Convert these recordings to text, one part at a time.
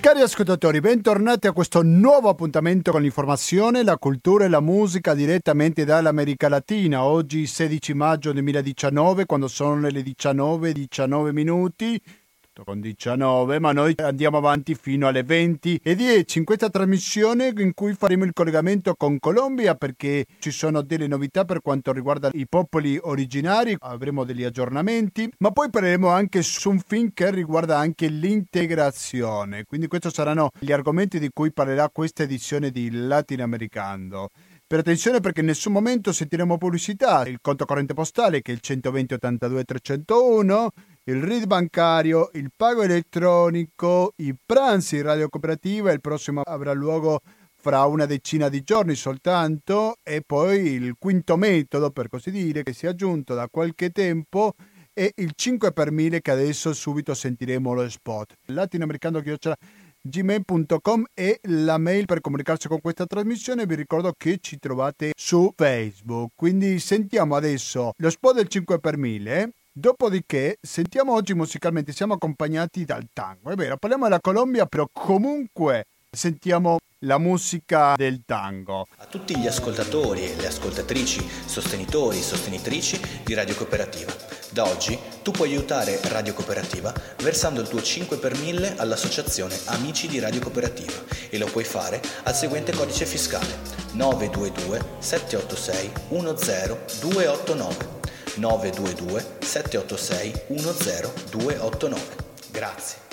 Cari ascoltatori, bentornati a questo nuovo appuntamento con l'informazione, la cultura e la musica direttamente dall'America Latina. Oggi 16 maggio 2019, quando sono le 19:19, con 19, ma noi andiamo avanti fino alle 20:10 in questa trasmissione in cui faremo il collegamento con Colombia, perché ci sono delle novità per quanto riguarda i popoli originari, avremo degli aggiornamenti, ma poi parleremo anche su un film che riguarda anche l'integrazione, quindi questi saranno gli argomenti di cui parlerà questa edizione di Latinoamericando. Per attenzione, perché in nessun momento sentiremo pubblicità. Il conto corrente postale, che è il 120 82 301, il RID bancario, il pago elettronico, i pranzi in Radio Cooperativa, il prossimo avrà luogo fra una decina di giorni soltanto, e poi il quinto metodo, per così dire, che si è aggiunto da qualche tempo, e il 5 per 1000, che adesso subito sentiremo lo spot. latinoamericando@gmail.com è la mail per comunicarsi con questa trasmissione. Vi ricordo che ci trovate su Facebook, quindi sentiamo adesso lo spot del 5 per 1000. Dopodiché sentiamo oggi musicalmente, siamo accompagnati dal tango, è vero, parliamo della Colombia, però comunque sentiamo la musica del tango. A tutti gli ascoltatori e le ascoltatrici, sostenitori e sostenitrici di Radio Cooperativa, da oggi tu puoi aiutare Radio Cooperativa versando il tuo 5 per 1000 all'associazione Amici di Radio Cooperativa, e lo puoi fare al seguente codice fiscale 922 786 10289. 922 786 10289. Grazie.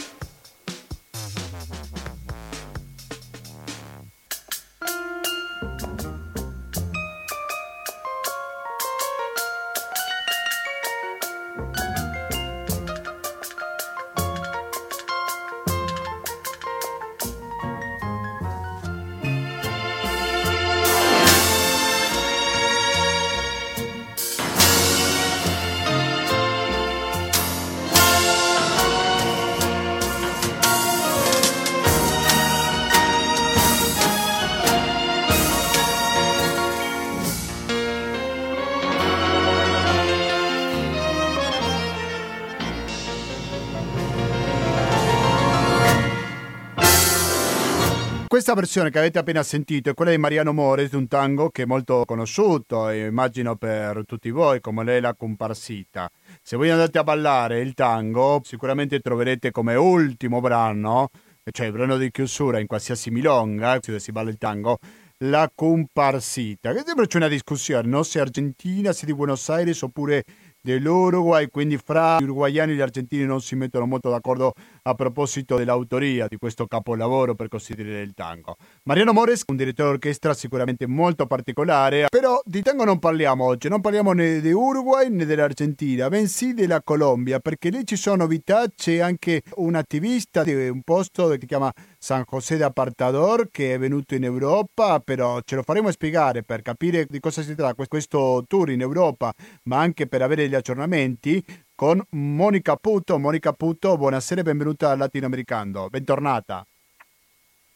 Questa versione che avete appena sentito è quella di Mariano Mores, di un tango che è molto conosciuto, immagino per tutti voi, come lei la comparsita. Se voi andate a ballare il tango, sicuramente troverete come ultimo brano, cioè il brano di chiusura in qualsiasi milonga, dove si balla il tango, la comparsita. Che sembra c'è una discussione, no? Se Argentina, se di Buenos Aires oppure dell'Uruguay, quindi fra gli uruguaiani e gli argentini non si mettono molto d'accordo a proposito dell'autoria di questo capolavoro, per così dire, del tango. Mariano Mores, un direttore d'orchestra sicuramente molto particolare, però di tango non parliamo oggi, non parliamo né di Uruguay né dell'Argentina, bensì della Colombia, perché lì ci sono novità. C'è anche un attivista di un posto che si chiama San José de Apartadó, che è venuto in Europa, però ce lo faremo spiegare per capire di cosa si tratta questo tour in Europa, ma anche per avere gli aggiornamenti con Monica Puto. Monica Puto, buonasera e benvenuta a Latinoamericando, bentornata.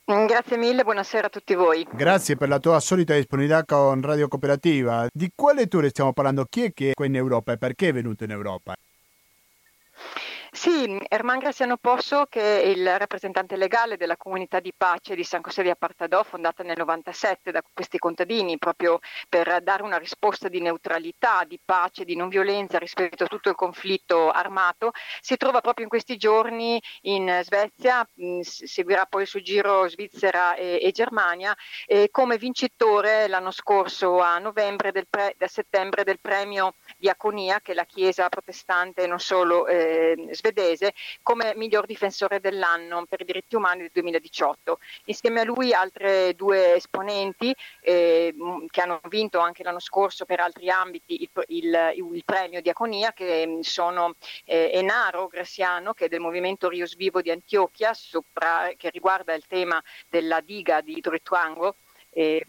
Grazie mille, buonasera a tutti voi. Grazie per la tua solita disponibilità con Radio Cooperativa. Di quale tour stiamo parlando? Chi è che è qui in Europa e perché è venuto in Europa? Sì, Hermann Graziano Posso, che è il rappresentante legale della comunità di pace di San José de Apartadó, fondata nel 1997 da questi contadini, proprio per dare una risposta di neutralità, di pace, di non violenza rispetto a tutto il conflitto armato, si trova proprio in questi giorni in Svezia, seguirà poi il suo giro Svizzera e Germania, come vincitore l'anno scorso a novembre da settembre del premio Diakonia, che è la chiesa protestante non solo svedese, come miglior difensore dell'anno per i diritti umani del 2018. Insieme a lui altre due esponenti che hanno vinto anche l'anno scorso per altri ambiti il premio Diakonia, che sono Enaro Grassiano, che è del movimento Rio Svivo di Antiochia, che riguarda il tema della diga di Drettuango,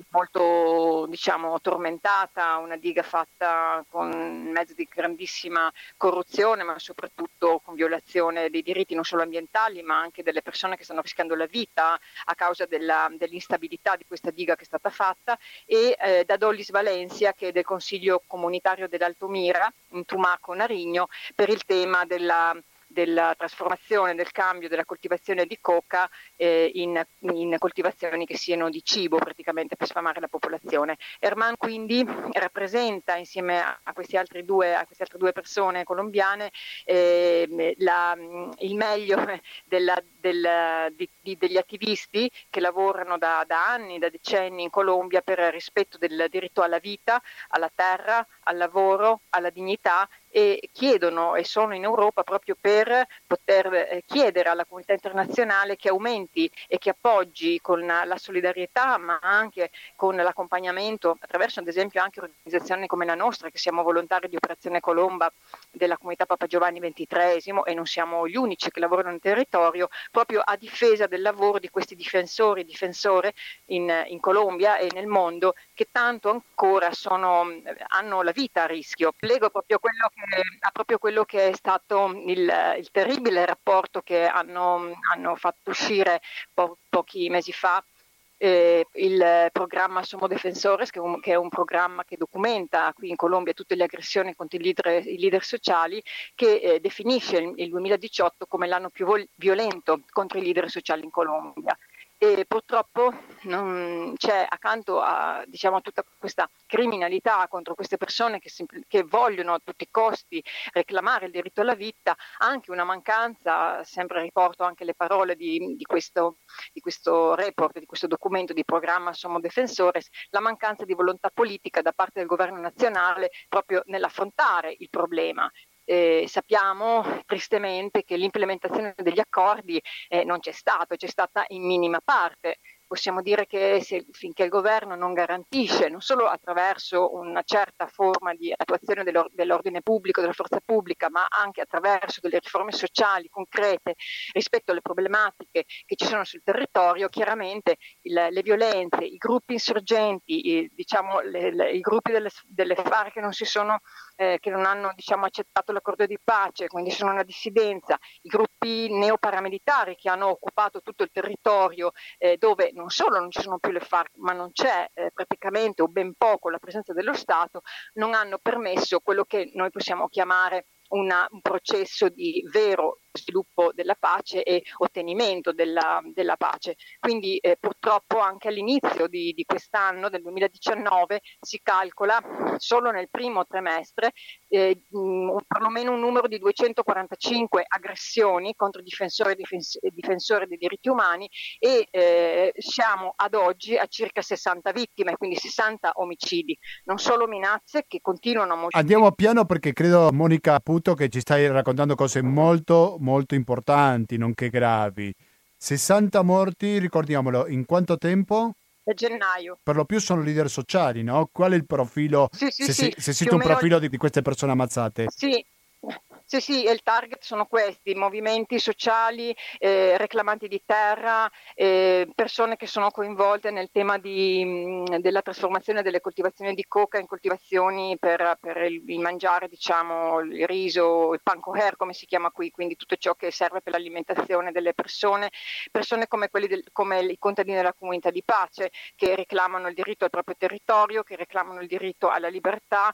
molto, diciamo, tormentata, una diga fatta con mezzo di grandissima corruzione, ma soprattutto con violazione dei diritti non solo ambientali ma anche delle persone che stanno rischiando la vita a causa dell'instabilità di questa diga che è stata fatta. E da Dolis Valencia, che è del Consiglio Comunitario dell'Alto Mira in Tumaco, Nariño, per il tema della trasformazione, del cambio della coltivazione di coca in coltivazioni che siano di cibo, praticamente per sfamare la popolazione. Hermann quindi rappresenta, insieme a queste altre due persone colombiane, il meglio degli attivisti che lavorano da anni, da decenni in Colombia per il rispetto del diritto alla vita, alla terra, al lavoro, alla dignità, e chiedono e sono in Europa proprio per poter chiedere alla comunità internazionale che aumenti e che appoggi con la solidarietà, ma anche con l'accompagnamento attraverso ad esempio anche organizzazioni come la nostra, che siamo volontari di Operazione Colomba della comunità Papa Giovanni XXIII, e non siamo gli unici che lavorano nel territorio proprio a difesa del lavoro di questi difensore in Colombia e nel mondo, che tanto ancora hanno la vita a rischio. Leggo proprio quello che è stato il terribile rapporto che hanno fatto uscire pochi mesi fa, il programma Somos Defensores, che è un programma che documenta qui in Colombia tutte le aggressioni contro i leader sociali, che definisce il 2018 come l'anno più violento contro i leader sociali in Colombia. E purtroppo non c'è, accanto a, diciamo, a tutta questa criminalità contro queste persone che vogliono a tutti i costi reclamare il diritto alla vita, anche una mancanza, sempre riporto anche le parole di questo report, di questo documento di programma Somos Defensores, la mancanza di volontà politica da parte del governo nazionale proprio nell'affrontare il problema. Sappiamo tristemente che l'implementazione degli accordi non c'è stata in minima parte. Possiamo dire che finché il governo non garantisce, non solo attraverso una certa forma di attuazione dell'ordine pubblico, della forza pubblica, ma anche attraverso delle riforme sociali concrete rispetto alle problematiche che ci sono sul territorio, chiaramente le violenze, i gruppi insorgenti, i gruppi delle FARC che non hanno, diciamo, accettato l'accordo di pace, quindi sono una dissidenza, i gruppi neoparamilitari che hanno occupato tutto il territorio, dove non solo non ci sono più le FARC, ma non c'è praticamente o ben poco la presenza dello Stato, non hanno permesso quello che noi possiamo chiamare un processo di vero sviluppo della pace e ottenimento della pace. Quindi purtroppo anche all'inizio di quest'anno, del 2019, si calcola solo nel primo trimestre perlomeno un numero di 245 aggressioni contro difensori dei diritti umani, e siamo ad oggi a circa 60 vittime, quindi 60 omicidi, non solo minacce che continuano molto. Andiamo piano, perché credo, Monica Puto, che ci stai raccontando cose molto importanti, nonché gravi. 60 morti, ricordiamolo, in quanto tempo? Da gennaio. Per lo più sono leader sociali, no? Qual è il profilo? Sì, se esiste un profilo di queste persone ammazzate? Sì, il target sono questi, movimenti sociali, reclamanti di terra, persone che sono coinvolte nel tema della trasformazione delle coltivazioni di coca in coltivazioni per il mangiare, diciamo, il riso, il pan coher, come si chiama qui, quindi tutto ciò che serve per l'alimentazione delle persone come come i contadini della comunità di pace, che reclamano il diritto al proprio territorio, che reclamano il diritto alla libertà,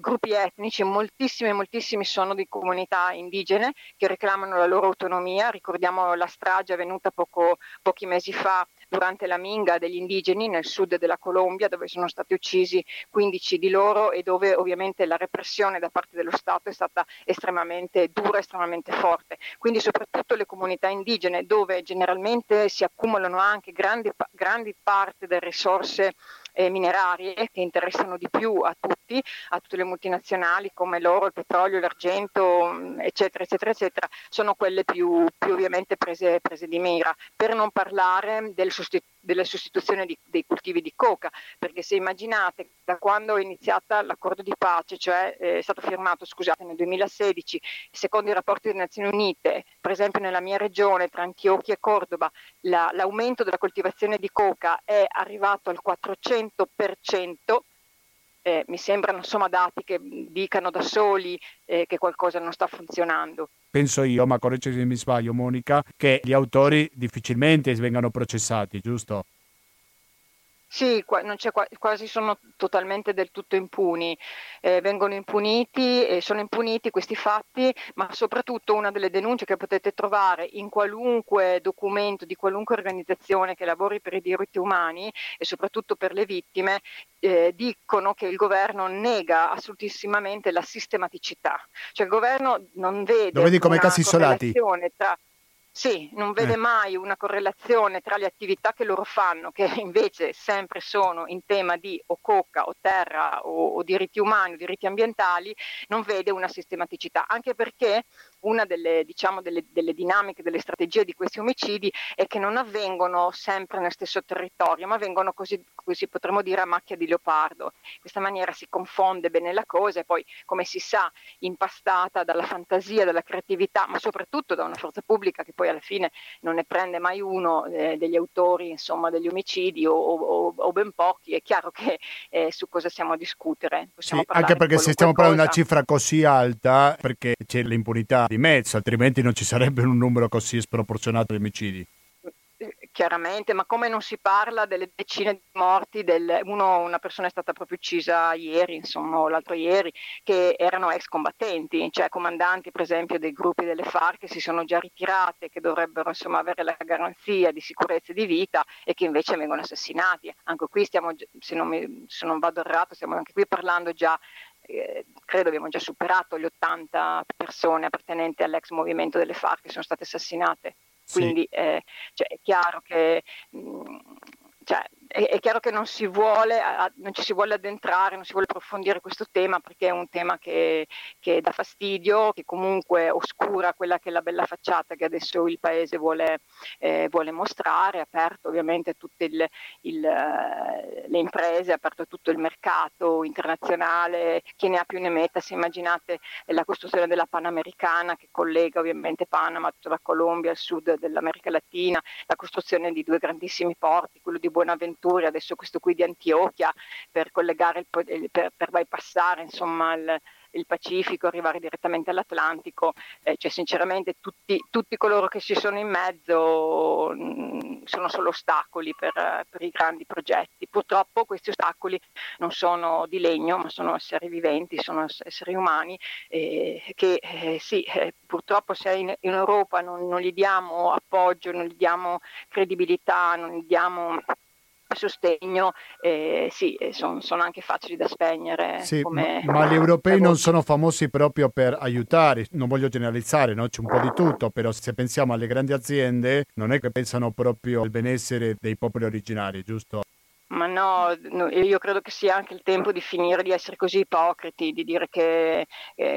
gruppi etnici, moltissimi sono di comunità indigene che reclamano la loro autonomia. Ricordiamo la strage avvenuta pochi mesi fa durante la Minga degli indigeni nel sud della Colombia, dove sono stati uccisi 15 di loro e dove ovviamente la repressione da parte dello Stato è stata estremamente dura, estremamente forte. Quindi soprattutto le comunità indigene, dove generalmente si accumulano anche grandi parte delle risorse minerarie che interessano di più a tutte le multinazionali come l'oro, il petrolio, l'argento, eccetera, sono quelle più ovviamente prese di mira, per non parlare del sostituto della sostituzione dei coltivi di coca, perché se immaginate, da quando è iniziata l'accordo di pace, cioè è stato firmato, scusate, nel 2016, secondo i rapporti delle Nazioni Unite, per esempio nella mia regione tra Antioquia e Córdoba, l'aumento della coltivazione di coca è arrivato al 400%, mi sembrano insomma dati che dicano da soli che qualcosa non sta funzionando. Penso io, ma corregge se mi sbaglio Monica, che gli autori difficilmente vengano processati, giusto? Sì, non c'è quasi sono totalmente del tutto impuni, vengono impuniti, sono impuniti questi fatti, ma soprattutto una delle denunce che potete trovare in qualunque documento di qualunque organizzazione che lavori per i diritti umani e soprattutto per le vittime, dicono che il governo nega assolutissimamente la sistematicità, cioè il governo non vede una correlazione tra... Sì, non vede mai una correlazione tra le attività che loro fanno, che invece sempre sono in tema di o coca o terra o diritti umani o diritti ambientali, non vede una sistematicità, anche perché una delle, diciamo, delle dinamiche, delle strategie di questi omicidi è che non avvengono sempre nello stesso territorio, ma avvengono così potremmo dire a macchia di leopardo. In questa maniera si confonde bene la cosa e poi, come si sa, impastata dalla fantasia, dalla creatività, ma soprattutto da una forza pubblica che poi alla fine non ne prende mai uno degli autori, insomma, degli omicidi o ben pochi. È chiaro che su cosa stiamo a discutere. Possiamo parlare anche perché se stiamo parlando di una cifra così alta, perché c'è l'impunità di mezzo, altrimenti non ci sarebbe un numero così sproporzionato di omicidi. Chiaramente, ma come non si parla delle decine di morti, una persona è stata proprio uccisa ieri, insomma, o l'altro ieri, che erano ex combattenti, cioè comandanti per esempio dei gruppi delle FARC che si sono già ritirate, che dovrebbero insomma avere la garanzia di sicurezza e di vita e che invece vengono assassinati. Anche qui stiamo, se non vado errato, stiamo anche qui parlando già, credo abbiamo già superato le 80 persone appartenenti all'ex movimento delle FARC che sono state assassinate. Sì. Quindi cioè, è chiaro che è chiaro che non ci si vuole addentrare, non si vuole approfondire questo tema perché è un tema che dà fastidio, che comunque oscura quella che è la bella facciata che adesso il paese vuole mostrare, aperto ovviamente a tutte le imprese, aperto a tutto il mercato internazionale, chi ne ha più ne metta. Se immaginate la costruzione della Panamericana che collega ovviamente Panama, tutta la Colombia, al sud dell'America Latina, la costruzione di due grandissimi porti, quello di Buenaventura, adesso questo qui di Antioquia, per collegare per bypassare insomma il Pacifico, arrivare direttamente all'Atlantico, cioè sinceramente tutti coloro che ci sono in mezzo sono solo ostacoli per i grandi progetti. Purtroppo questi ostacoli non sono di legno, ma sono esseri viventi, sono esseri umani che purtroppo se in Europa non gli diamo appoggio, non gli diamo credibilità, non gli diamo sostegno, sono anche facili da spegnere. Sì, ma gli europei non sono famosi proprio per aiutare, non voglio generalizzare, no? C'è un po' di tutto, però se pensiamo alle grandi aziende non è che pensano proprio al benessere dei popoli originari, giusto? Ma no, io credo che sia anche il tempo di finire di essere così ipocriti, di dire che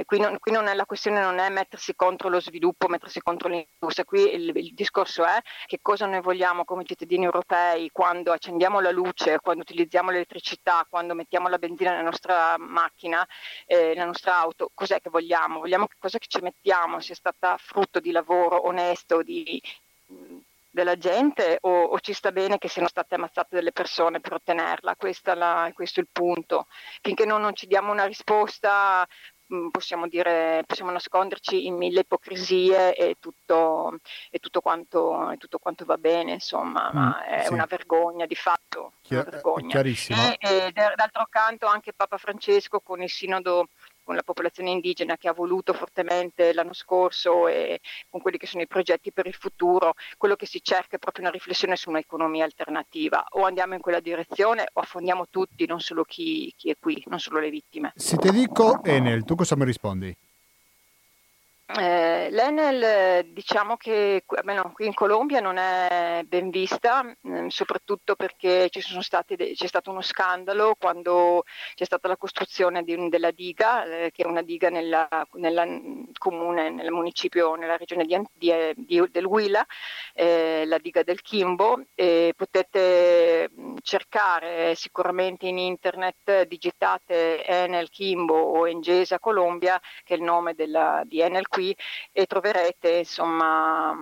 qui non è la questione, non è mettersi contro lo sviluppo, mettersi contro l'industria. Qui il discorso è che cosa noi vogliamo come cittadini europei quando accendiamo la luce, quando utilizziamo l'elettricità, quando mettiamo la benzina nella nostra macchina, nella nostra auto. Cos'è che vogliamo? Vogliamo che cosa che ci mettiamo sia stata frutto di lavoro onesto, della gente, o ci sta bene che siano state ammazzate delle persone per ottenerla? Questo è il punto. Finché non ci diamo una risposta possiamo nasconderci in mille ipocrisie e tutto quanto va bene, insomma, ma è una vergogna di fatto. Chiarissimo. E d'altro canto anche Papa Francesco con il sinodo, con la popolazione indigena che ha voluto fortemente l'anno scorso, e con quelli che sono i progetti per il futuro, quello che si cerca è proprio una riflessione su un'economia alternativa. O andiamo in quella direzione o affondiamo tutti, non solo chi è qui, non solo le vittime. Se ti dico Enel, tu cosa mi rispondi? L'Enel, diciamo che almeno qui in Colombia non è ben vista, soprattutto perché c'è stato uno scandalo quando c'è stata la costruzione della diga, che è una diga nella comune, nel municipio, nella regione del Huila, la diga del Quimbo. Potete cercare sicuramente in internet, digitate Enel Quimbo o Endesa Colombia, che è il nome di Enel qui, e troverete insomma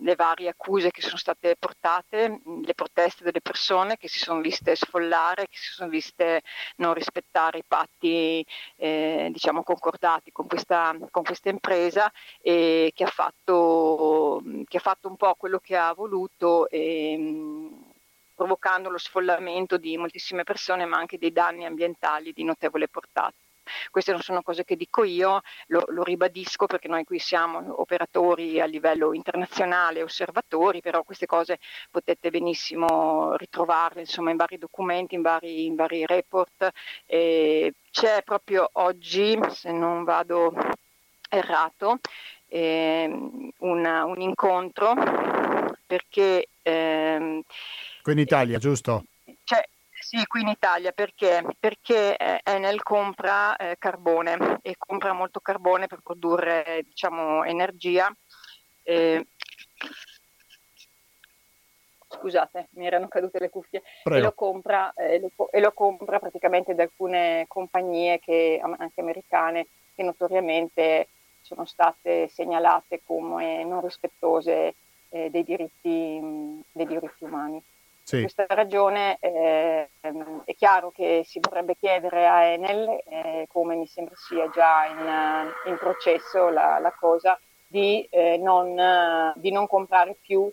le varie accuse che sono state portate, le proteste delle persone che si sono viste sfollare, che si sono viste non rispettare i patti diciamo concordati con questa impresa, e che ha fatto un po' quello che ha voluto, provocando lo sfollamento di moltissime persone, ma anche dei danni ambientali di notevole portata. Queste non sono cose che dico io, lo ribadisco, perché noi qui siamo operatori a livello internazionale, osservatori, però queste cose potete benissimo ritrovarle insomma in vari documenti, in vari report. C'è proprio oggi, se non vado errato, un incontro, perché qui in Italia, giusto? Sì, qui in Italia, perché Enel compra carbone, e compra molto carbone per produrre diciamo energia. Scusate, mi erano cadute le cuffie. Prego. E lo compra praticamente da alcune compagnie, che anche americane, che notoriamente sono state segnalate come non rispettose dei diritti umani. Sì. Per questa ragione è chiaro che si vorrebbe chiedere a Enel, come mi sembra sia già in processo la cosa, di non comprare più.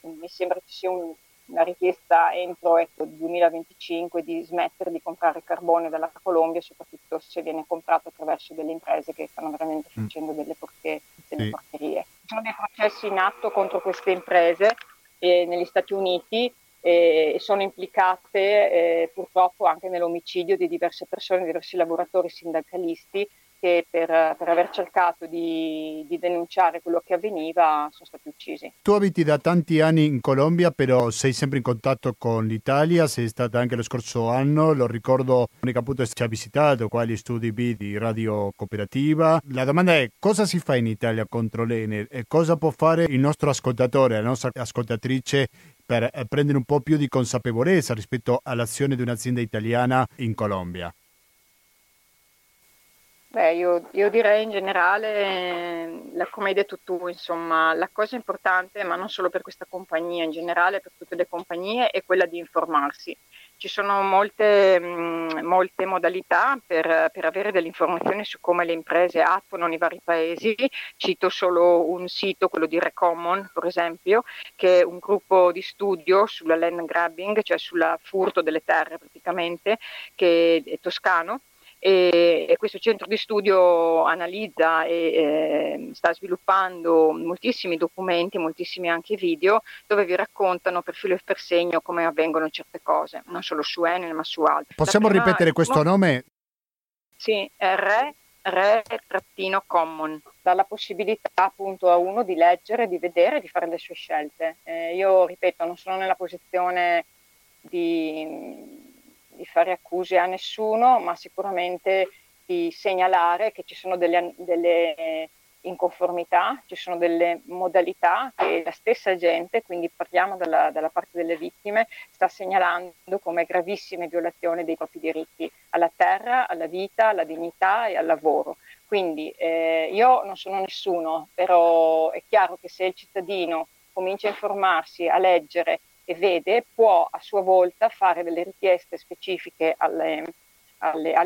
Mi sembra ci sia una richiesta entro 2025 di smettere di comprare carbone dalla Colombia, soprattutto se viene comprato attraverso delle imprese che stanno veramente facendo delle porcherie. Ci sono dei processi in atto contro queste imprese negli Stati Uniti, e sono implicate purtroppo anche nell'omicidio di diverse persone, diversi lavoratori sindacalisti che per aver cercato di denunciare quello che avveniva sono stati uccisi. Tu abiti da tanti anni in Colombia, però sei sempre in contatto con l'Italia, sei stata anche lo scorso anno, lo ricordo, Monica Puto ci ha visitato qua agli studi B di Radio Cooperativa. La domanda è: cosa si fa in Italia contro l'Enel e cosa può fare il nostro ascoltatore, la nostra ascoltatrice, per prendere un po' più di consapevolezza rispetto all'azione di un'azienda italiana in Colombia? Beh, io direi in generale, come hai detto tu, insomma, la cosa importante, ma non solo per questa compagnia, in generale per tutte le compagnie, è quella di informarsi. Ci sono molte modalità per avere delle informazioni su come le imprese attuano i vari paesi. Cito solo un sito, quello di Re-Common, per esempio, che è un gruppo di studio sulla land grabbing, cioè sul furto delle terre praticamente, che è toscano. E questo centro di studio analizza e sta sviluppando moltissimi documenti, moltissimi anche video, dove vi raccontano per filo e per segno come avvengono certe cose, non solo su Enel ma su altri. Possiamo ripetere questo nome? Sì, Re-Common. Dà la possibilità appunto a uno di leggere, di vedere, di fare le sue scelte. Io ripeto, non sono nella posizione di fare accuse a nessuno, ma sicuramente di segnalare che ci sono delle inconformità, ci sono delle modalità che la stessa gente, quindi parliamo dalla parte delle vittime, sta segnalando come gravissime violazioni dei propri diritti alla terra, alla vita, alla dignità e al lavoro. Quindi io non sono nessuno, però è chiaro che se il cittadino comincia a informarsi, a leggere, e vede, può a sua volta fare delle richieste specifiche alle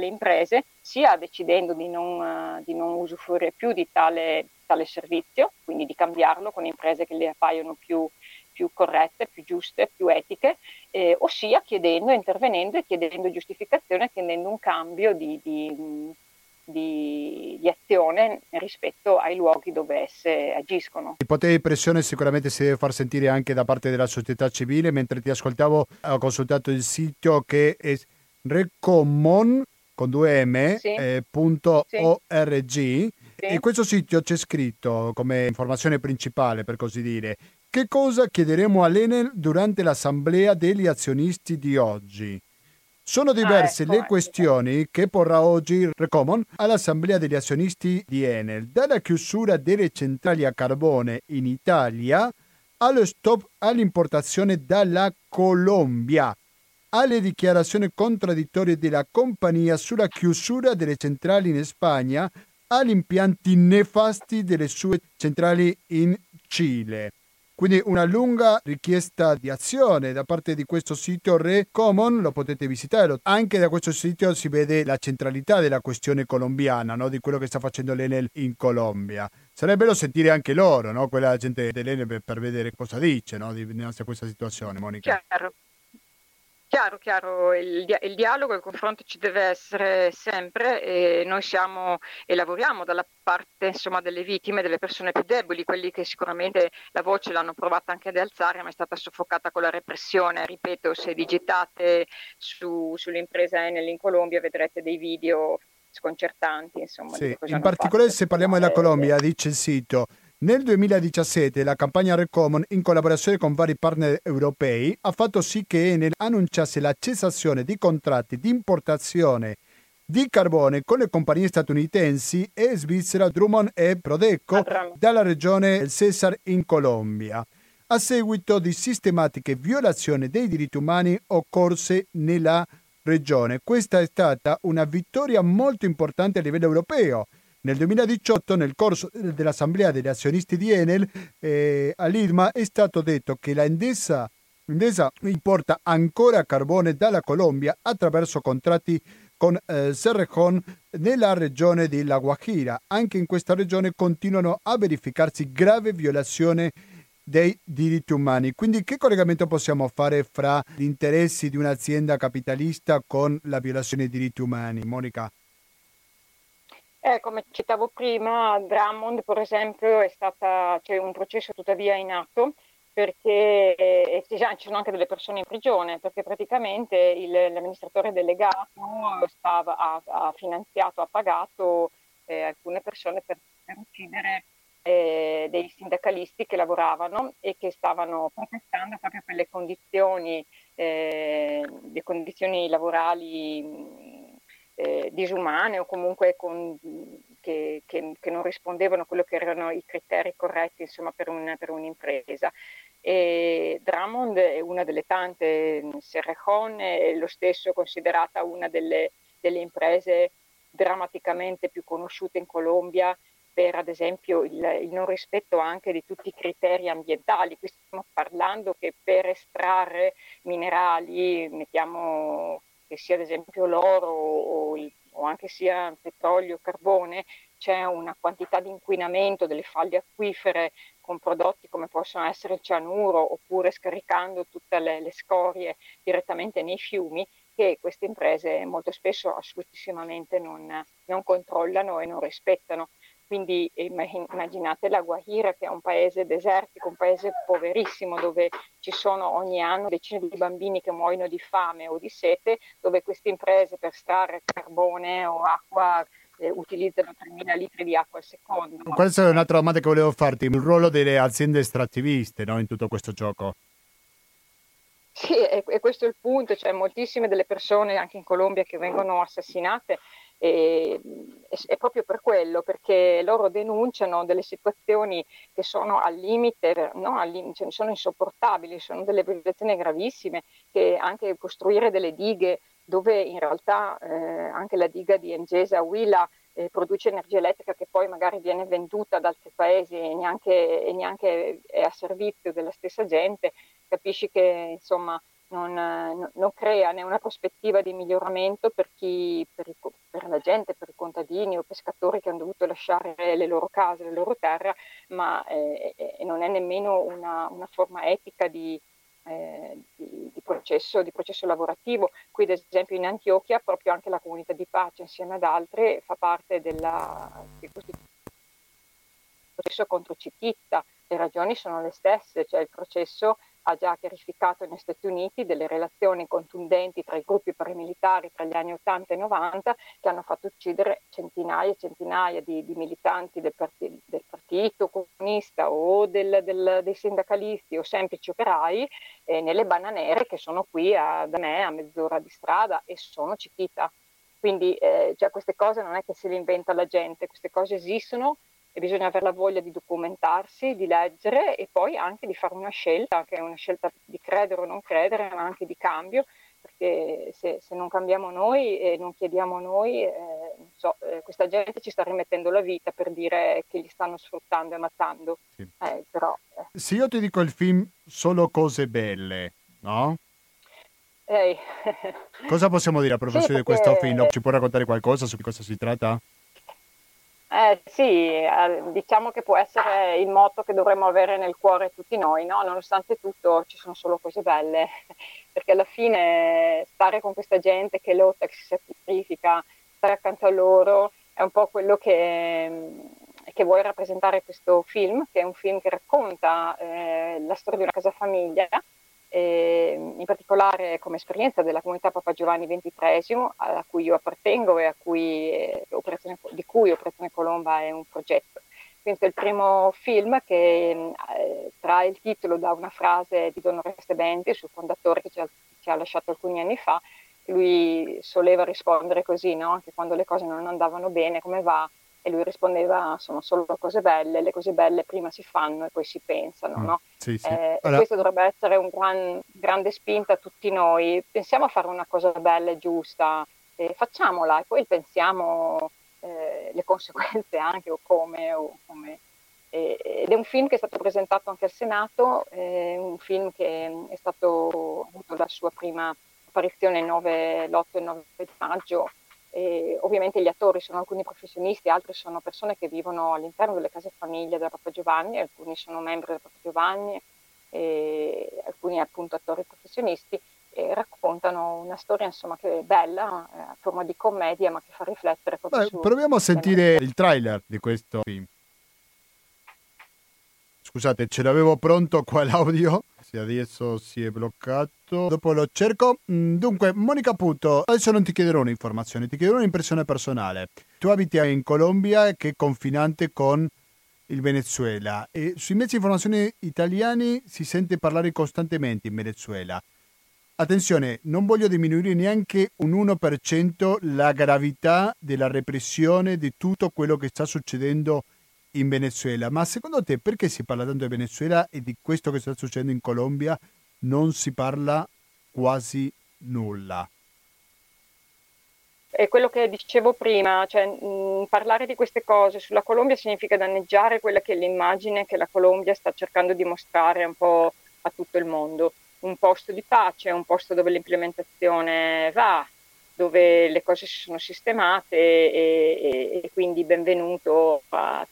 imprese, sia decidendo di non usufruire più di tale servizio, quindi di cambiarlo con imprese che le appaiono più corrette, più giuste, più etiche, ossia chiedendo, intervenendo e chiedendo giustificazione, chiedendo un cambio di azione rispetto ai luoghi dove esse agiscono. Il potere di pressione sicuramente si deve far sentire anche da parte della società civile. Mentre ti ascoltavo ho consultato il sito, che è Re-Common con 2M.org. In questo sito c'è scritto come informazione principale, per così dire, che cosa chiederemo all'Enel durante l'assemblea degli azionisti di oggi. Sono diverse le questioni che porrà oggi il Re-Common all'assemblea degli azionisti di Enel, dalla chiusura delle centrali a carbone in Italia allo stop all'importazione dalla Colombia, alle dichiarazioni contraddittorie della compagnia sulla chiusura delle centrali in Spagna, agli impianti nefasti delle sue centrali in Cile. Quindi una lunga richiesta di azione da parte di questo sito Re-Common, lo potete visitare. Anche da questo sito si vede la centralità della questione colombiana, no? Di quello che sta facendo l'Enel in Colombia. Sarebbe bello sentire anche loro, no? Quella gente dell'Enel, per vedere cosa dice, no? Dinanzi a questa situazione, Monica. Chiaro, il dialogo e il confronto ci deve essere sempre, e noi siamo e lavoriamo dalla parte, insomma, delle vittime, delle persone più deboli, quelli che sicuramente la voce l'hanno provata anche ad alzare, ma è stata soffocata con la repressione. Ripeto, se digitate sull'impresa Enel in Colombia vedrete dei video sconcertanti, insomma. Sì, in particolare se parliamo della Colombia, dice il sito: nel 2017 la campagna Re-Common, in collaborazione con vari partner europei, ha fatto sì che Enel annunciasse la cessazione di contratti di importazione di carbone con le compagnie statunitensi e svizzera Drummond e Prodeco dalla regione del Cesar in Colombia, a seguito di sistematiche violazioni dei diritti umani occorse nella regione. Questa è stata una vittoria molto importante a livello europeo. Nel 2018, nel corso dell'assemblea degli azionisti di Enel, all'IRMA è stato detto che la Endesa importa ancora carbone dalla Colombia attraverso contratti con Cerrejón nella regione di La Guajira. Anche in questa regione continuano a verificarsi grave violazione dei diritti umani. Quindi che collegamento possiamo fare fra gli interessi di un'azienda capitalista con la violazione dei diritti umani, Monica? Come citavo prima, Drummond per esempio c'è un processo tuttavia in atto, perché ci sono anche delle persone in prigione, perché praticamente l'amministratore delegato ha finanziato, ha pagato alcune persone per uccidere dei sindacalisti che lavoravano e che stavano protestando proprio per le condizioni lavorali disumane, o comunque che non rispondevano a quello che erano i criteri corretti, insomma, per un'impresa. E Drummond è una delle tante, Cerrejón è lo stesso, considerata una delle imprese drammaticamente più conosciute in Colombia per, ad esempio, il non rispetto anche di tutti i criteri ambientali. Qui stiamo parlando che per estrarre minerali, mettiamo che sia ad esempio l'oro o anche sia petrolio, carbone, c'è una quantità di inquinamento delle falde acquifere con prodotti come possono essere il cianuro, oppure scaricando tutte le scorie direttamente nei fiumi, che queste imprese molto spesso assolutissimamente non controllano e non rispettano. Quindi immaginate la Guajira, che è un paese desertico, un paese poverissimo, dove ci sono ogni anno decine di bambini che muoiono di fame o di sete, dove queste imprese per estrarre carbone o acqua utilizzano 3.000 litri di acqua al secondo. Questa è un'altra domanda che volevo farti, il ruolo delle aziende estrattiviste, no, in tutto questo gioco. Sì, e questo è il punto, cioè moltissime delle persone anche in Colombia che vengono assassinate è proprio per quello, perché loro denunciano delle situazioni che sono al limite, no? Cioè, sono insopportabili, sono delle violazioni gravissime, che anche costruire delle dighe dove in realtà anche la diga di Endesa Huila produce energia elettrica che poi magari viene venduta ad altri paesi e neanche è a servizio della stessa gente. Capisci che, insomma, non crea né una prospettiva di miglioramento per la gente, per i contadini o pescatori che hanno dovuto lasciare le loro case, le loro terre, ma non è nemmeno una forma etica di processo lavorativo. Qui, ad esempio, in Antiochia, proprio anche la comunità di pace, insieme ad altre, fa parte del processo contro Cititta. Le ragioni sono le stesse, cioè il processo ha già chiarificato negli Stati Uniti delle relazioni contundenti tra i gruppi paramilitari tra gli anni 80 e 90 che hanno fatto uccidere centinaia e centinaia di militanti del partito comunista o dei sindacalisti o semplici operai nelle bananiere che sono qui da me a mezz'ora di strada e sono Chiquita. Quindi queste cose non è che se le inventa la gente, queste cose esistono e bisogna avere la voglia di documentarsi, di leggere e poi anche di fare una scelta, che è una scelta di credere o non credere, ma anche di cambio, perché se non cambiamo noi e non chiediamo noi, questa gente ci sta rimettendo la vita per dire che li stanno sfruttando e ammazzando. Sì. Se io ti dico il film Solo cose belle, no? Cosa possiamo dire a proposito di questo film? Ci può raccontare qualcosa su di cosa si tratta? Diciamo che può essere il motto che dovremmo avere nel cuore tutti noi, no? Nonostante tutto ci sono solo cose belle, perché alla fine stare con questa gente che lotta, che si sacrifica, stare accanto a loro è un po' quello che vuoi rappresentare questo film, che è un film che racconta la storia di una casa famiglia, in particolare come esperienza della comunità Papa Giovanni XXIII, a cui io appartengo e di cui Operazione Colomba è un progetto. Questo è il primo film che trae il titolo da una frase di Don Oreste Benti, sul fondatore che ci ha lasciato alcuni anni fa. Lui soleva rispondere così, no? Anche quando le cose non andavano bene, come va? E lui rispondeva: sono solo cose belle, le cose belle prima si fanno e poi si pensano, no? Sì, sì. Allora, questo dovrebbe essere un grande spinta a tutti noi. Pensiamo a fare una cosa bella e giusta, facciamola e poi pensiamo le conseguenze anche o come. Ed è un film che è stato presentato anche al Senato, un film che è stato avuto la sua prima apparizione l'8 e il 9 maggio. E ovviamente gli attori sono alcuni professionisti, altri sono persone che vivono all'interno delle case famiglie della Papa Giovanni, alcuni sono membri della Papa Giovanni, e alcuni appunto attori professionisti, e raccontano una storia insomma che è bella, a forma di commedia, ma che fa riflettere proprio su... Proviamo a sentire il trailer di questo film. Scusate, ce l'avevo pronto qua l'audio. Adesso si è bloccato, dopo lo cerco. Dunque, Monica Puto, adesso non ti chiederò un'informazione, ti chiederò un'impressione personale. Tu abiti in Colombia, che è confinante con il Venezuela, e sui mezzi di informazione italiani si sente parlare costantemente in Venezuela. Attenzione, non voglio diminuire neanche un 1% la gravità della repressione di tutto quello che sta succedendo in Venezuela, ma secondo te perché si parla tanto di Venezuela e di questo che sta succedendo in Colombia non si parla quasi nulla? È quello che dicevo prima, cioè parlare di queste cose sulla Colombia significa danneggiare quella che è l'immagine che la Colombia sta cercando di mostrare un po' a tutto il mondo. Un posto di pace, un posto dove l'implementazione va, dove le cose si sono sistemate e quindi benvenuto a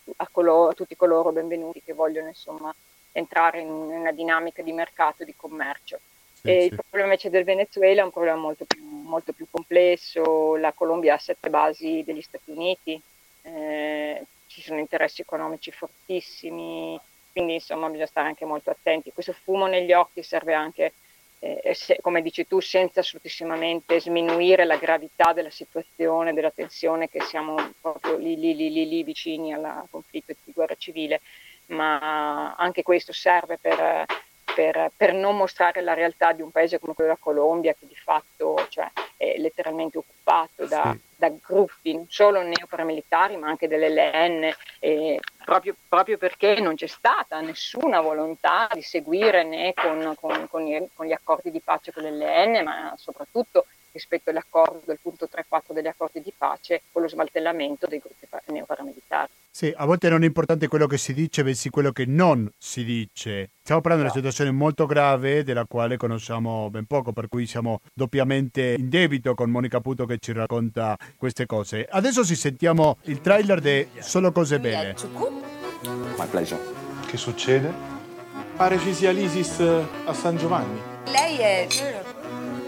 tutti coloro benvenuti che vogliono insomma entrare in una dinamica di mercato, di commercio. Sì, e sì. Il problema invece del Venezuela è un problema molto più complesso. La Colombia ha 7 basi degli Stati Uniti, ci sono interessi economici fortissimi, quindi insomma bisogna stare anche molto attenti. Questo fumo negli occhi serve anche, come dici tu, senza assolutissimamente sminuire la gravità della situazione, della tensione, che siamo proprio lì vicini al conflitto di guerra civile, ma anche questo serve per non mostrare la realtà di un paese come quello della Colombia, che di fatto è letteralmente occupato da gruppi non solo neoparamilitari ma anche dell'ELN, proprio perché non c'è stata nessuna volontà di seguire né con gli accordi di pace con l'ELN, ma soprattutto rispetto all'accordo del punto 3.4 degli accordi di pace con lo smantellamento dei gruppi neoparamilitari. Sì, a volte non è importante quello che si dice, bensì quello che non si dice. Stiamo parlando di una situazione molto grave della quale conosciamo ben poco, per cui siamo doppiamente in debito con Monica Puto che ci racconta queste cose. Adesso ci sentiamo il trailer di Solo cose belle. My pleasure. Che succede? Pare ci sia l'ISIS a San Giovanni. Lei è...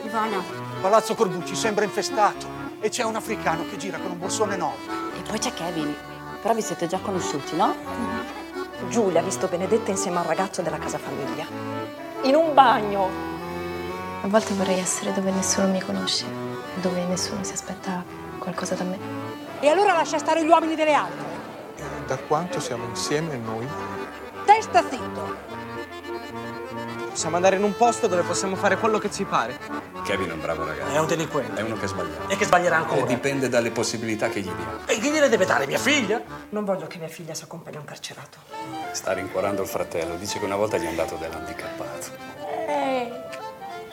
Ivana. Palazzo Corbucci sembra infestato e c'è un africano che gira con un borsone enorme. E poi c'è Kevin, però vi siete già conosciuti, no? Mm-hmm. Giulia ha visto Benedetta insieme al ragazzo della casa famiglia. in un bagno. A volte vorrei essere dove nessuno mi conosce, dove nessuno si aspetta qualcosa da me. E allora lascia stare gli uomini delle altre. Da quanto siamo insieme noi? Testa zitto! Possiamo andare in un posto dove possiamo fare quello che ci pare. Kevin è un bravo ragazzo. È un delinquente. È uno che sbaglia. E che sbaglierà ancora. Dipende dalle possibilità che gli diamo. E chi gliele deve dare? Mia figlia? Non voglio che mia figlia si accompagni a un carcerato. Sta rincuorando il fratello. Dice che una volta gli è andato dell'handicappato.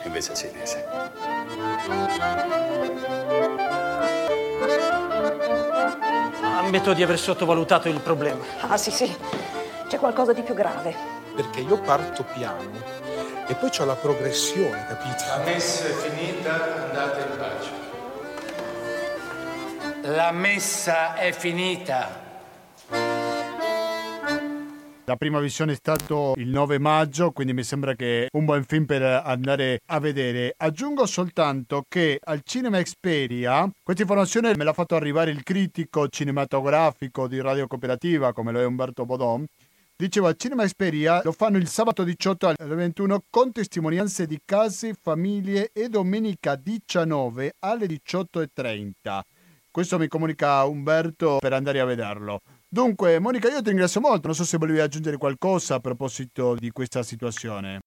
Invece è cinese. Ammetto di aver sottovalutato il problema. Ah, sì, sì. C'è qualcosa di più grave. Perché io parto piano. E poi c'ho la progressione, capito? La messa è finita, andate in pace. La messa è finita. La prima visione è stato il 9 maggio, quindi mi sembra che un buon film per andare a vedere. Aggiungo soltanto che al Cinema Experia, questa informazione me l'ha fatto arrivare il critico cinematografico di Radio Cooperativa, come lo è Umberto Bodon. Dicevo, al Cinema Experia lo fanno il sabato 18 alle 21 con testimonianze di case, famiglie e domenica 19 alle 18.30. Questo mi comunica Umberto per andare a vederlo. Dunque, Monica, io ti ringrazio molto. Non so se volevi aggiungere qualcosa a proposito di questa situazione.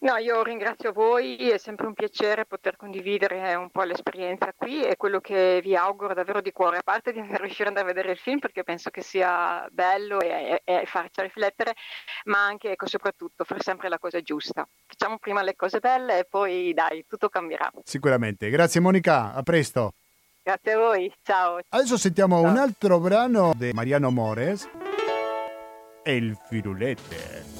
No, io ringrazio voi, è sempre un piacere poter condividere un po' l'esperienza qui e quello che vi auguro davvero di cuore, a parte di riuscire ad andare a vedere il film perché penso che sia bello e farci riflettere, ma anche, ecco, soprattutto fare sempre la cosa giusta. Facciamo prima le cose belle e poi dai, tutto cambierà. Sicuramente, grazie Monica, a presto. Grazie a voi, ciao. Adesso sentiamo ciao. Un altro brano di Mariano Mores, El Firulete.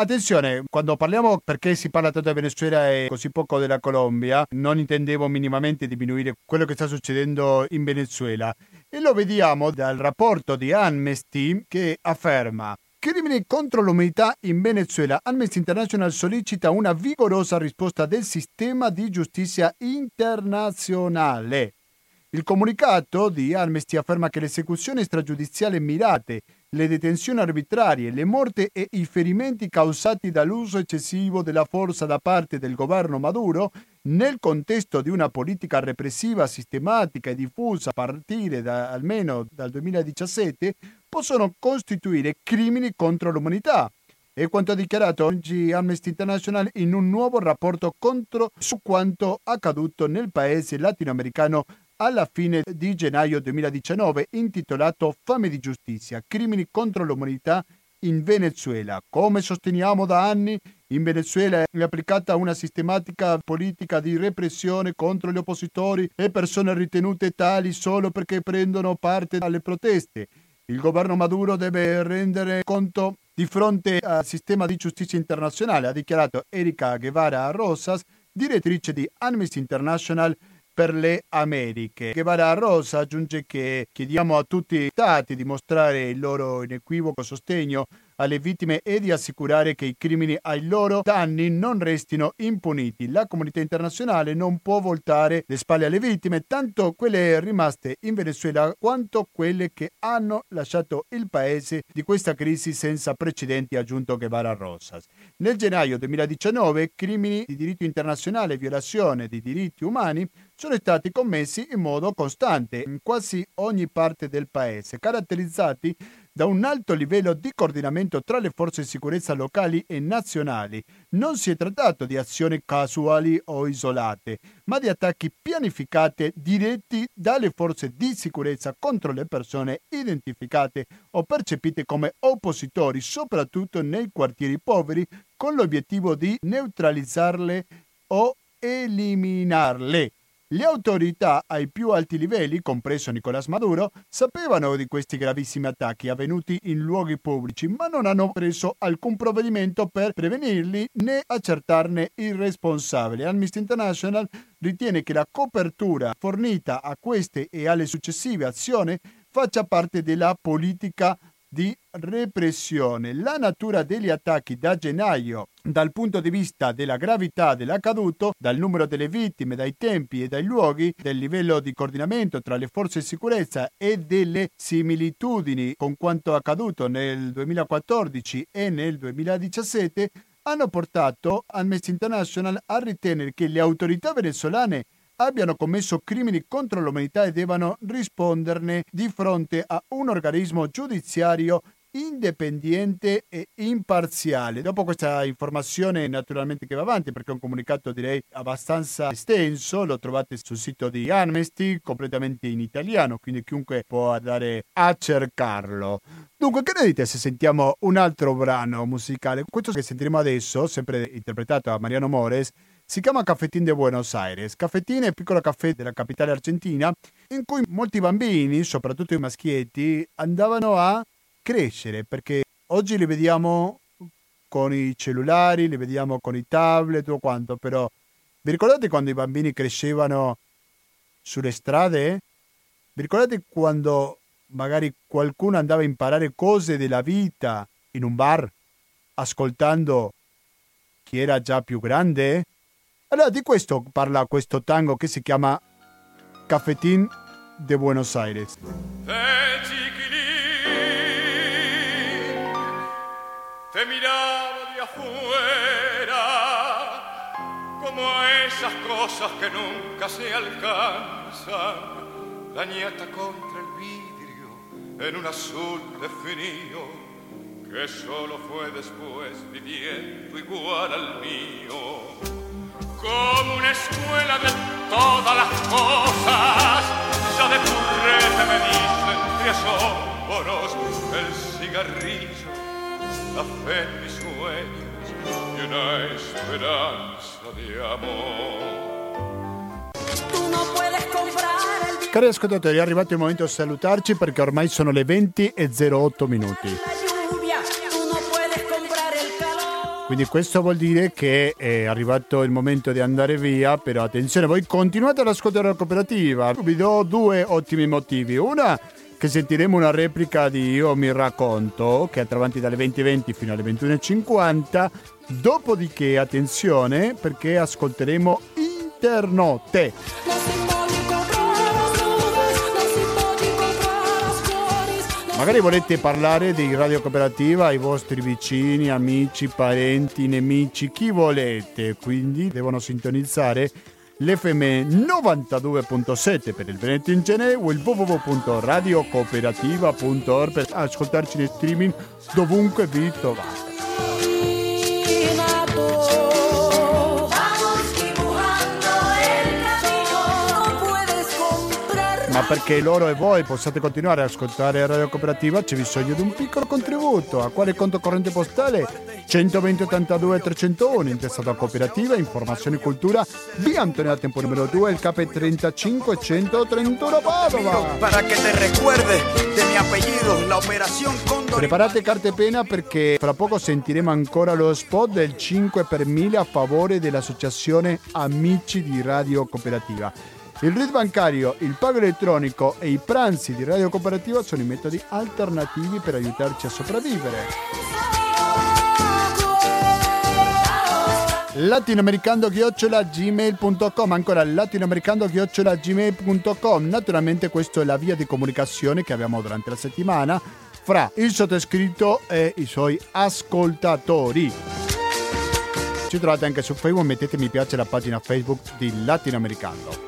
Attenzione, quando parliamo perché si parla tanto del Venezuela e così poco della Colombia, non intendevo minimamente diminuire quello che sta succedendo in Venezuela. E lo vediamo dal rapporto di Amnesty che afferma crimini contro l'umanità in Venezuela. Amnesty International sollecita una vigorosa risposta del sistema di giustizia internazionale. Il comunicato di Amnesty afferma che l'esecuzione stragiudiziale mirate, le detenzioni arbitrarie, le morti e i ferimenti causati dall'uso eccessivo della forza da parte del governo Maduro nel contesto di una politica repressiva sistematica e diffusa a partire da almeno dal 2017 possono costituire crimini contro l'umanità. È quanto ha dichiarato oggi Amnesty International in un nuovo rapporto su quanto accaduto nel paese latinoamericano alla fine di gennaio 2019, intitolato Fame di giustizia, crimini contro l'umanità in Venezuela. Come sosteniamo da anni, in Venezuela è applicata una sistematica politica di repressione contro gli oppositori e persone ritenute tali solo perché prendono parte alle proteste. Il governo Maduro deve rendere conto di fronte al sistema di giustizia internazionale, ha dichiarato Erika Guevara Rosas, direttrice di Amnesty International per le Americhe. Guevara Rosa aggiunge che chiediamo a tutti gli stati di mostrare il loro inequivoco sostegno alle vittime e di assicurare che i crimini ai loro danni non restino impuniti. La comunità internazionale non può voltare le spalle alle vittime, tanto quelle rimaste in Venezuela quanto quelle che hanno lasciato il paese di questa crisi senza precedenti, ha aggiunto Guevara Rosas. Nel gennaio 2019 crimini di diritto internazionale e violazione dei diritti umani sono stati commessi in modo costante in quasi ogni parte del paese, caratterizzati da un alto livello di coordinamento tra le forze di sicurezza locali e nazionali. Non si è trattato di azioni casuali o isolate, ma di attacchi pianificati diretti dalle forze di sicurezza contro le persone identificate o percepite come oppositori, soprattutto nei quartieri poveri, con l'obiettivo di neutralizzarle o eliminarle. Le autorità ai più alti livelli, compreso Nicolás Maduro, sapevano di questi gravissimi attacchi avvenuti in luoghi pubblici, ma non hanno preso alcun provvedimento per prevenirli né accertarne i responsabili. Amnesty International ritiene che la copertura fornita a queste e alle successive azioni faccia parte della politica di repressione. La natura degli attacchi da gennaio, dal punto di vista della gravità dell'accaduto, dal numero delle vittime, dai tempi e dai luoghi, del livello di coordinamento tra le forze di sicurezza e delle similitudini con quanto accaduto nel 2014 e nel 2017, hanno portato Amnesty International a ritenere che le autorità venezuelane abbiano commesso crimini contro l'umanità e debbano risponderne di fronte a un organismo giudiziario indipendente e imparziale. Dopo questa informazione naturalmente che va avanti, perché è un comunicato direi abbastanza estenso, lo trovate sul sito di Amnesty, completamente in italiano, quindi chiunque può andare a cercarlo. Dunque, che ne dite se sentiamo un altro brano musicale? Questo che sentiremo adesso, sempre interpretato da Mariano Mores, si chiama Cafetín de Buenos Aires. Cafetín è un piccolo caffè della capitale argentina in cui molti bambini, soprattutto i maschietti, andavano a crescere, perché oggi li vediamo con i cellulari, li vediamo con i tablet, tutto quanto, però vi ricordate quando i bambini crescevano sulle strade? Vi ricordate quando magari qualcuno andava a imparare cose della vita in un bar, ascoltando chi era già più grande? Allora di questo parla questo tango che si chiama Cafetín de Buenos Aires. Te chiquilín, te miraba de afuera, como esas cosas que nunca se alcanzan. La nieta contra el vidrio, en un azul definido, que solo fue después viviendo igual al mío. Como una escuela de todas las cosas, ya de purrete me dice entre asombros el cigarrillo, la fe en mis sueños y una esperanza de amor. Tú no puedes comprar el... Cari ascoltatori, è arrivato il momento di salutarci perché ormai sono le 20:08. Quindi questo vuol dire che è arrivato il momento di andare via, però attenzione, voi continuate ad ascoltare la cooperativa. Vi do due ottimi motivi. Una, che sentiremo una replica di Io mi racconto, che è avanti dalle 20:20 fino alle 21:50. Dopodiché, attenzione, perché ascolteremo Internote. Magari volete parlare di Radio Cooperativa ai vostri vicini, amici, parenti, nemici, chi volete. Quindi devono sintonizzare l'FM 92.7 per il Veneto in genere o il www.radiocooperativa.org per ascoltarci in streaming dovunque vi trovate. Ma perché loro e voi possiate continuare ad ascoltare Radio Cooperativa c'è bisogno di un piccolo contributo. A quale conto corrente postale? 120 82 301, intestato a Cooperativa Informazione e Cultura, via Antonio Tempo numero 2, il KP 35131 Padova. Preparate carta e pena perché fra poco sentiremo ancora lo spot del 5 per 1000 a favore dell'associazione Amici di Radio Cooperativa. Il RID bancario, il pago elettronico e i pranzi di Radio Cooperativa sono i metodi alternativi per aiutarci a sopravvivere. Latinoamericando@gmail.com, ancora latinoamericando@gmail.com. Naturalmente questa è la via di comunicazione che abbiamo durante la settimana fra il sottoscritto e i suoi ascoltatori. Ci trovate anche su Facebook, mettete mi piace alla pagina Facebook di Latinoamericando.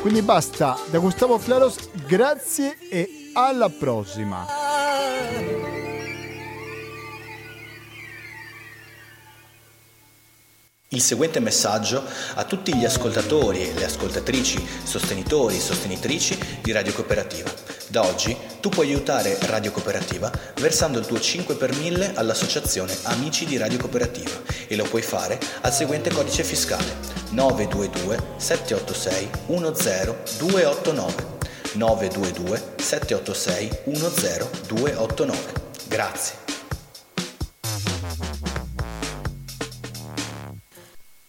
Quindi basta, da Gustavo Claros, grazie e alla prossima. Il seguente messaggio a tutti gli ascoltatori e le ascoltatrici, sostenitori e sostenitrici di Radio Cooperativa. Da oggi tu puoi aiutare Radio Cooperativa versando il tuo 5 per 1000 all'associazione Amici di Radio Cooperativa e lo puoi fare al seguente codice fiscale 922 786 10289 922 786 10289. Grazie.